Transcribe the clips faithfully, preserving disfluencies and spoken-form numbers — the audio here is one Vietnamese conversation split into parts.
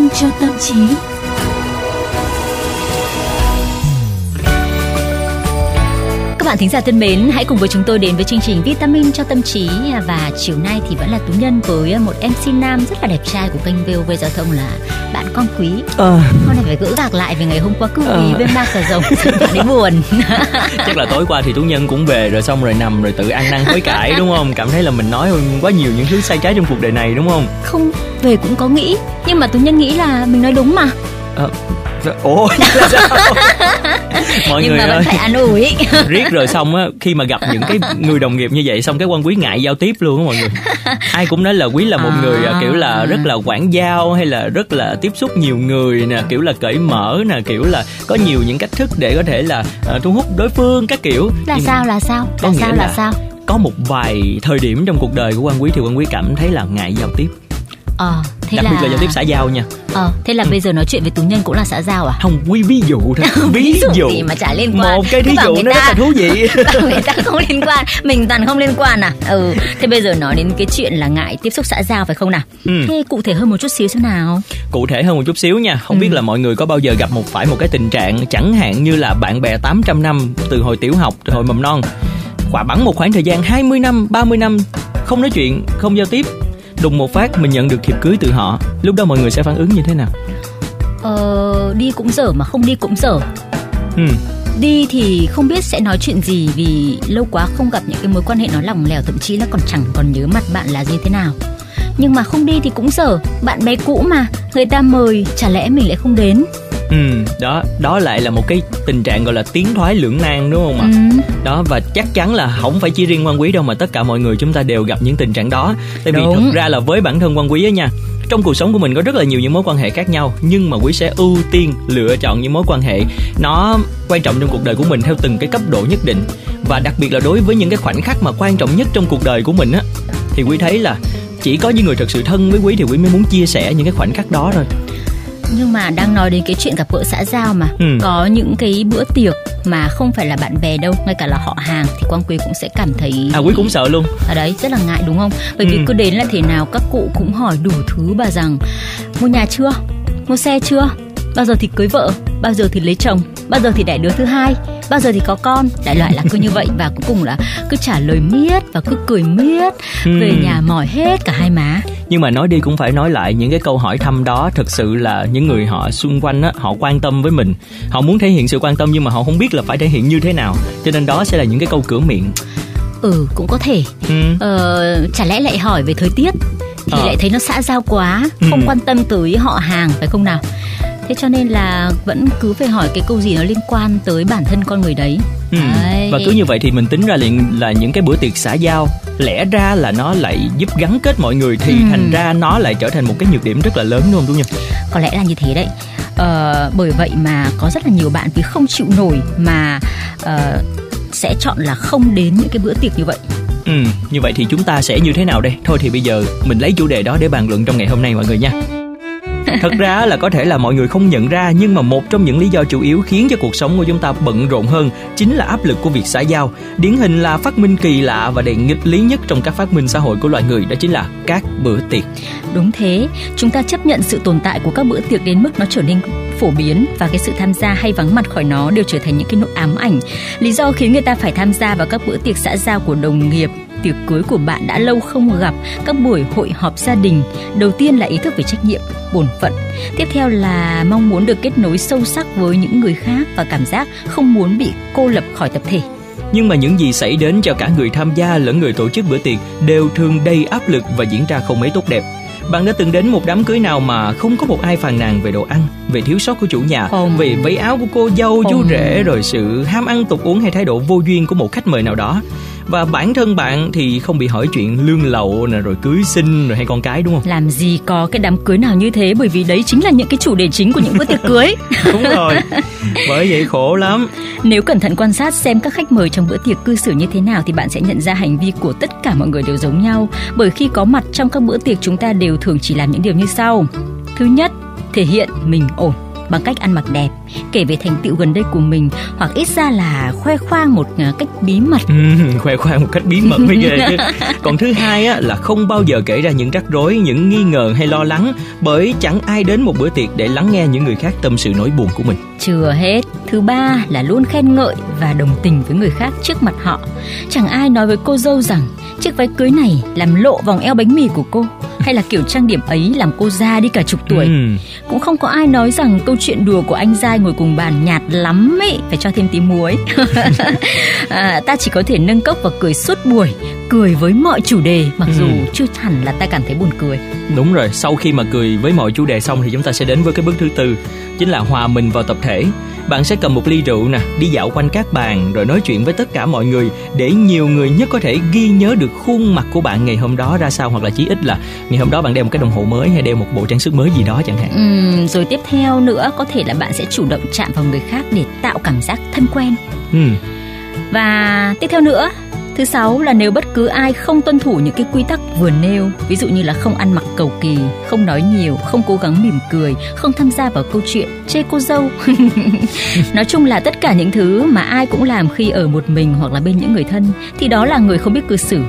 sinh cho tâm trí. Các bạn thính giả thân mến, hãy cùng với chúng tôi đến với chương trình Vitamin cho tâm trí. Và chiều nay thì vẫn là Tú Nhân với một em xê nam rất là đẹp trai của kênh vê o vê Giao thông là bạn Con Quý. Ờ. Con này phải gỡ gạc lại về ngày hôm qua cứ vì bên ba cờ rồng bạn ấy buồn. Chắc là tối qua thì Tú Nhân cũng về rồi, xong rồi nằm rồi tự ăn năn hối cải đúng không? Cảm thấy là mình nói quá nhiều những thứ sai trái trong cuộc đời này đúng không? Không, về cũng có nghĩ, nhưng mà Tú Nhân nghĩ là mình nói đúng mà. Ờ. Ủa là sao? Mọi nhưng người mà vẫn ơi, phải an ủi. Riết rồi xong á, khi mà gặp những cái người đồng nghiệp như vậy xong cái Quang Quý ngại giao tiếp luôn á mọi người. Ai cũng nói là Quý là một à, người kiểu là rất là quảng giao, hay là rất là tiếp xúc nhiều người nè, kiểu là cởi mở nè, kiểu là có nhiều những cách thức để có thể là uh, thu hút đối phương các kiểu. Là nhưng sao là sao? Có là nghĩa sao, là, là sao? Có một vài thời điểm trong cuộc đời của Quang Quý thì Quang Quý cảm thấy là ngại giao tiếp. Ờ, thế đặc là... biệt là giao tiếp xã giao nha. Ờ, thế là ừ. bây giờ nói chuyện với Tú Nhân cũng là xã giao à? Không, Quý ví dụ thôi. Ví, ví dụ gì mà chả liên quan. Một cái ví dụ nó rất là thú vị. Người ta không liên quan, mình toàn không liên quan à? Ừ, thế bây giờ nói đến cái chuyện là ngại tiếp xúc xã giao phải không nào? Ừ. Thế cụ thể hơn một chút xíu xem nào. Cụ thể hơn một chút xíu nha. Không ừ. biết là mọi người có bao giờ gặp một phải một cái tình trạng chẳng hạn như là bạn bè tám trăm năm từ hồi tiểu học, từ hồi mầm non. Quả bắn một khoảng thời gian hai mươi năm, ba mươi năm không nói chuyện, không giao tiếp. Đùng một phát mình nhận được thiệp cưới từ họ. Lúc đó mọi người sẽ phản ứng như thế nào? Ờ, đi cũng dở mà không đi cũng dở. Ừ. Đi thì không biết sẽ nói chuyện gì, vì lâu quá không gặp những cái mối quan hệ nó lỏng lẻo, thậm chí là còn chẳng còn nhớ mặt bạn là như thế nào. Nhưng mà không đi thì cũng dở, bạn bè cũ mà, người ta mời, chả lẽ mình lại không đến. Ừ, đó, đó lại là một cái tình trạng gọi là tiến thoái lưỡng nan đúng không ạ? Ừ. Đó, và chắc chắn là không phải chỉ riêng Quang Quý đâu mà tất cả mọi người chúng ta đều gặp những tình trạng đó. Tại đúng. Vì thực ra là với bản thân Quang Quý á nha, trong cuộc sống của mình có rất là nhiều những mối quan hệ khác nhau, nhưng mà Quý sẽ ưu tiên lựa chọn những mối quan hệ nó quan trọng trong cuộc đời của mình theo từng cái cấp độ nhất định. Và đặc biệt là đối với những cái khoảnh khắc mà quan trọng nhất trong cuộc đời của mình á, thì Quý thấy là chỉ có những người thật sự thân với Quý thì Quý mới muốn chia sẻ những cái khoảnh khắc đó thôi. Nhưng mà đang nói đến cái chuyện gặp gỡ xã giao mà ừ. có những cái bữa tiệc mà không phải là bạn bè đâu, ngay cả là họ hàng thì Quang Quý cũng sẽ cảm thấy. À, Quý cũng sợ luôn. Ở đấy rất là ngại đúng không? Bởi ừ. vì cứ đến là thế nào các cụ cũng hỏi đủ thứ bà rằng: mua nhà chưa? Mua xe chưa? Bao giờ thì cưới vợ? Bao giờ thì lấy chồng? Bao giờ thì đẻ đứa thứ hai? Bao giờ thì có con? Đại loại là cứ như vậy. Và cuối cùng là cứ trả lời miết và cứ cười miết. Về ừ. nhà mỏi hết cả hai má. Nhưng mà nói đi cũng phải nói lại, những cái câu hỏi thăm đó thực sự là những người họ xung quanh á, họ quan tâm với mình, họ muốn thể hiện sự quan tâm nhưng mà họ không biết là phải thể hiện như thế nào, cho nên đó sẽ là những cái câu cửa miệng. Ừ, cũng có thể ừ. ờ, chả lẽ lại hỏi về thời tiết thì ờ. lại thấy nó xã giao quá, không ừ. quan tâm tới họ hàng phải không nào? Thế cho nên là vẫn cứ phải hỏi cái câu gì nó liên quan tới bản thân con người đấy. Ừ. Và cứ như vậy thì mình tính ra liền là những cái bữa tiệc xã giao lẽ ra là nó lại giúp gắn kết mọi người thì ừ. thành ra nó lại trở thành một cái nhược điểm rất là lớn đúng không Tú Nhung? Có lẽ là như thế đấy. Ờ, bởi vậy mà có rất là nhiều bạn vì không chịu nổi mà uh, sẽ chọn là không đến những cái bữa tiệc như vậy. Ừ, như vậy thì chúng ta sẽ như thế nào đây? Thôi thì bây giờ mình lấy chủ đề đó để bàn luận trong ngày hôm nay mọi người nha. Thật ra là có thể là mọi người không nhận ra, nhưng mà một trong những lý do chủ yếu khiến cho cuộc sống của chúng ta bận rộn hơn chính là áp lực của việc xã giao. Điển hình là phát minh kỳ lạ và đầy nghịch lý nhất trong các phát minh xã hội của loài người, đó chính là các bữa tiệc. Đúng thế, chúng ta chấp nhận sự tồn tại của các bữa tiệc đến mức nó trở nên phổ biến, và cái sự tham gia hay vắng mặt khỏi nó đều trở thành những cái nỗi ám ảnh. Lý do khiến người ta phải tham gia vào các bữa tiệc xã giao của đồng nghiệp, tiệc cưới của bạn đã lâu không gặp, các buổi hội họp gia đình. Đầu tiên là ý thức về trách nhiệm, bổn phận. Tiếp theo là mong muốn được kết nối sâu sắc với những người khác và cảm giác không muốn bị cô lập khỏi tập thể. Nhưng mà những gì xảy đến cho cả người tham gia lẫn người tổ chức bữa tiệc đều thường đầy áp lực và diễn ra không mấy tốt đẹp. Bạn đã từng đến một đám cưới nào mà không có một ai phàn nàn về đồ ăn, về thiếu sót của chủ nhà, không. về váy áo của cô dâu, không. chú rể, rồi sự ham ăn tục uống hay thái độ vô duyên của một khách mời nào đó? Và bản thân bạn thì không bị hỏi chuyện lương lậu nè, rồi cưới xin rồi hay con cái đúng không? Làm gì có cái đám cưới nào như thế, bởi vì đấy chính là những cái chủ đề chính của những bữa tiệc cưới. Đúng rồi, bởi vậy khổ lắm. Nếu cẩn thận quan sát xem các khách mời trong bữa tiệc cư xử như thế nào thì bạn sẽ nhận ra hành vi của tất cả mọi người đều giống nhau. Bởi khi có mặt trong các bữa tiệc, chúng ta đều thường chỉ làm những điều như sau. Thứ nhất, thể hiện mình ổn. bằng cách ăn mặc đẹp, kể về thành tựu gần đây của mình, hoặc ít ra là khoe khoang một cách bí mật. Ừ, khoe khoang một cách bí mật mới ghê. Còn thứ hai á, là không bao giờ kể ra những rắc rối, những nghi ngờ hay lo lắng, bởi chẳng ai đến một bữa tiệc để lắng nghe những người khác tâm sự nỗi buồn của mình. Chưa hết, thứ ba là luôn khen ngợi và đồng tình với người khác trước mặt họ. Chẳng ai nói với cô dâu rằng chiếc váy cưới này làm lộ vòng eo bánh mì của cô, hay là kiểu trang điểm ấy làm cô già đi cả chục tuổi. Ừ. Cũng không có ai nói rằng câu chuyện đùa của anh giai ngồi cùng bàn nhạt lắm ấy, phải cho thêm tí muối. à, ta chỉ có thể nâng cốc và cười suốt buổi, cười với mọi chủ đề, mặc ừ. dù chưa hẳn là ta cảm thấy buồn cười. Đúng rồi, sau khi mà cười với mọi chủ đề xong thì chúng ta sẽ đến với cái bước thứ tư, chính là hòa mình vào tập thể. Bạn sẽ cầm một ly rượu nè, đi dạo quanh các bàn rồi nói chuyện với tất cả mọi người, để nhiều người nhất có thể ghi nhớ được khuôn mặt của bạn ngày hôm đó ra sao, hoặc là chí ít là ngày hôm đó bạn đeo một cái đồng hồ mới hay đeo một bộ trang sức mới gì đó chẳng hạn. Ừ, rồi tiếp theo nữa có thể là bạn sẽ chủ động chạm vào người khác để tạo cảm giác thân quen. Ừ. Và tiếp theo nữa, thứ sáu là nếu bất cứ ai không tuân thủ những cái quy tắc vừa nêu, ví dụ như là không ăn mặc cầu kỳ, không nói nhiều, không cố gắng mỉm cười, không tham gia vào câu chuyện, chê cô dâu. Nói chung là tất cả những thứ mà ai cũng làm khi ở một mình hoặc là bên những người thân, thì đó là người không biết cư xử.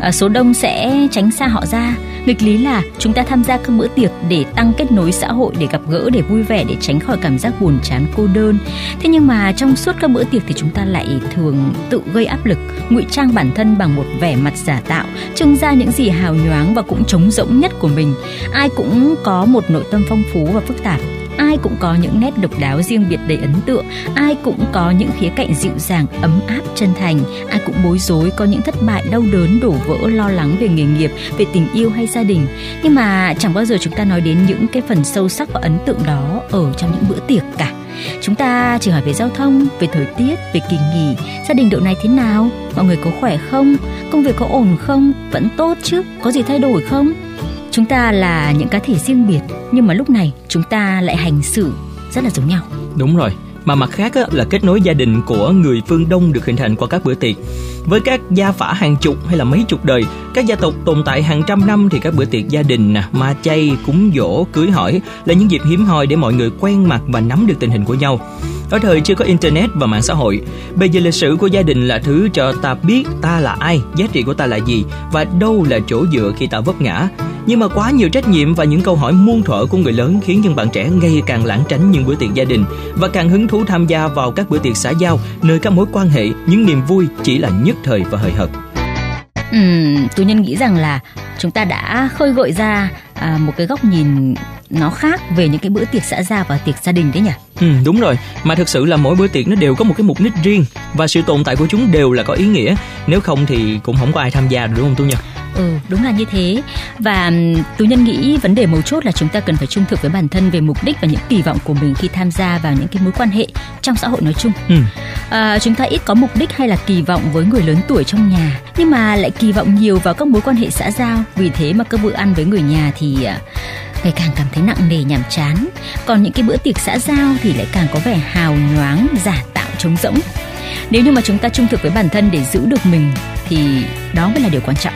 À, số đông sẽ tránh xa họ ra. Nghịch lý là chúng ta tham gia các bữa tiệc để tăng kết nối xã hội, để gặp gỡ, để vui vẻ, để tránh khỏi cảm giác buồn chán, cô đơn. Thế nhưng mà trong suốt các bữa tiệc thì chúng ta lại thường tự gây áp lực, ngụy trang bản thân bằng một vẻ mặt giả tạo, trưng ra những gì hào nhoáng và cũng trống rỗng nhất của mình. Ai cũng có một nội tâm phong phú và phức tạp, ai cũng có những nét độc đáo riêng biệt đầy ấn tượng, ai cũng có những khía cạnh dịu dàng, ấm áp, chân thành, ai cũng bối rối, có những thất bại, đau đớn, đổ vỡ, lo lắng về nghề nghiệp, về tình yêu hay gia đình. Nhưng mà chẳng bao giờ chúng ta nói đến những cái phần sâu sắc và ấn tượng đó ở trong những bữa tiệc cả. Chúng ta chỉ hỏi về giao thông, về thời tiết, về kỳ nghỉ, gia đình độ này thế nào, mọi người có khỏe không, công việc có ổn không, vẫn tốt chứ, có gì thay đổi không. Chúng ta là những cá thể riêng biệt, nhưng mà lúc này chúng ta lại hành xử rất là giống nhau. Đúng rồi, mà mặt khác là kết nối gia đình của người phương Đông được hình thành qua các bữa tiệc. Với các gia phả hàng chục hay là mấy chục đời, các gia tộc tồn tại hàng trăm năm, thì các bữa tiệc gia đình, ma chay, cúng giỗ, cưới hỏi là những dịp hiếm hoi để mọi người quen mặt và nắm được tình hình của nhau. Ở thời chưa có internet và mạng xã hội, bề dày lịch sử của gia đình là thứ cho ta biết ta là ai, giá trị của ta là gì và đâu là chỗ dựa khi ta vấp ngã. Nhưng mà quá nhiều trách nhiệm và những câu hỏi muôn thuở của người lớn khiến những bạn trẻ ngày càng lảng tránh những bữa tiệc gia đình và càng hứng thú tham gia vào các bữa tiệc xã giao, nơi các mối quan hệ, những niềm vui chỉ là nhất thời và hời hợt. Ừ, tôi nhân nghĩ rằng là chúng ta đã khơi gợi ra à, một cái góc nhìn nó khác về những cái bữa tiệc xã giao và tiệc gia đình đấy nhỉ? Ừ, đúng rồi, mà thực sự là mỗi bữa tiệc nó đều có một cái mục đích riêng và sự tồn tại của chúng đều là có ý nghĩa, nếu không thì cũng không có ai tham gia được, đúng không Tú Nhân? Ừ, đúng là như thế. Và Tú Nhân nghĩ vấn đề mấu chốt là chúng ta cần phải trung thực với bản thân về mục đích và những kỳ vọng của mình khi tham gia vào những cái mối quan hệ trong xã hội nói chung. Ừ. À, chúng ta ít có mục đích hay là kỳ vọng với người lớn tuổi trong nhà, nhưng mà lại kỳ vọng nhiều vào các mối quan hệ xã giao. Vì thế mà các bữa ăn với người nhà thì ngày càng cảm thấy nặng nề, nhàm chán. Còn những cái bữa tiệc xã giao thì lại càng có vẻ hào nhoáng, giả tạo, trống rỗng. Nếu như mà chúng ta trung thực với bản thân để giữ được mình thì đó mới là điều quan trọng.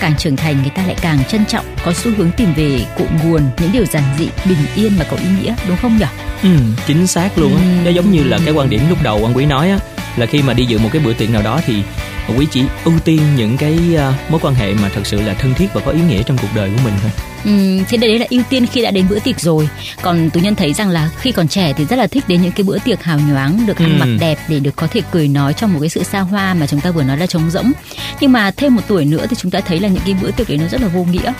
Càng trưởng thành người ta lại càng trân trọng, có xu hướng tìm về cội nguồn, những điều giản dị, bình yên và có ý nghĩa, đúng không nhỉ? Ừ, chính xác luôn á. Nó giống như là cái quan điểm lúc đầu anh Quý nói á, là khi mà đi dự một cái bữa tiệc nào đó thì Quý chỉ ưu tiên những cái uh, mối quan hệ mà thật sự là thân thiết và có ý nghĩa trong cuộc đời của mình thôi. Ừ, thế đấy là ưu tiên khi đã đến bữa tiệc rồi. Còn Tú Nhân thấy rằng là khi còn trẻ thì rất là thích đến những cái bữa tiệc hào nhoáng, được ăn ừ. mặc đẹp để được có thể cười nói trong một cái sự xa hoa mà chúng ta vừa nói là trống rỗng. Nhưng mà thêm một tuổi nữa thì chúng ta thấy là những cái bữa tiệc đấy nó rất là vô nghĩa,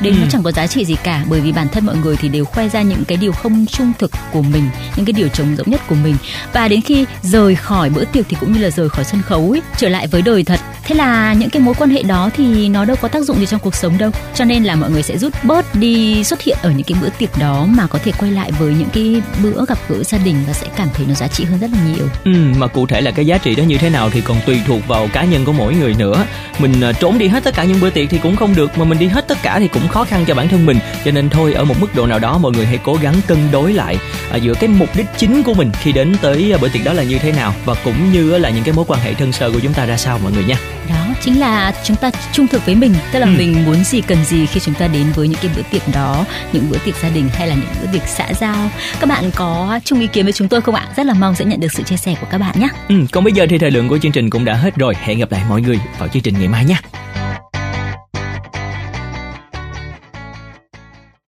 đến ừ. nó chẳng có giá trị gì cả, bởi vì bản thân mọi người thì đều khoe ra những cái điều không trung thực của mình, những cái điều trống rỗng nhất của mình. Và đến khi rời khỏi bữa tiệc thì cũng như là rời khỏi sân khấu ấy, trở lại với đời thật, thế là những cái mối quan hệ đó thì nó đâu có tác dụng gì trong cuộc sống đâu. Cho nên là mọi người sẽ rút bớt đi xuất hiện ở những cái bữa tiệc đó, mà có thể quay lại với những cái bữa gặp gỡ gia đình và sẽ cảm thấy nó giá trị hơn rất là nhiều. Ừ, mà cụ thể là cái giá trị đó như thế nào thì còn tùy thuộc vào cá nhân của mỗi người nữa. Mình trốn đi hết tất cả những bữa tiệc thì cũng không được, mà mình đi hết tất cả thì cũng cũng khó khăn cho bản thân mình. Cho nên thôi, ở một mức độ nào đó mọi người hãy cố gắng cân đối lại à, giữa cái mục đích chính của mình khi đến tới bữa tiệc đó là như thế nào, và cũng như là những cái mối quan hệ thân sơ của chúng ta ra sao mọi người nha. Đó chính là chúng ta trung thực với mình, tức là ừ. mình muốn gì cần gì khi chúng ta đến với những cái bữa tiệc đó, những bữa tiệc gia đình hay là những bữa tiệc xã giao. Các bạn có chung ý kiến với chúng tôi không ạ? Rất là mong sẽ nhận được sự chia sẻ của các bạn nhé. Ừ, còn bây giờ thì thời lượng của chương trình cũng đã hết rồi. Hẹn gặp lại mọi người vào chương trình ngày mai nhé.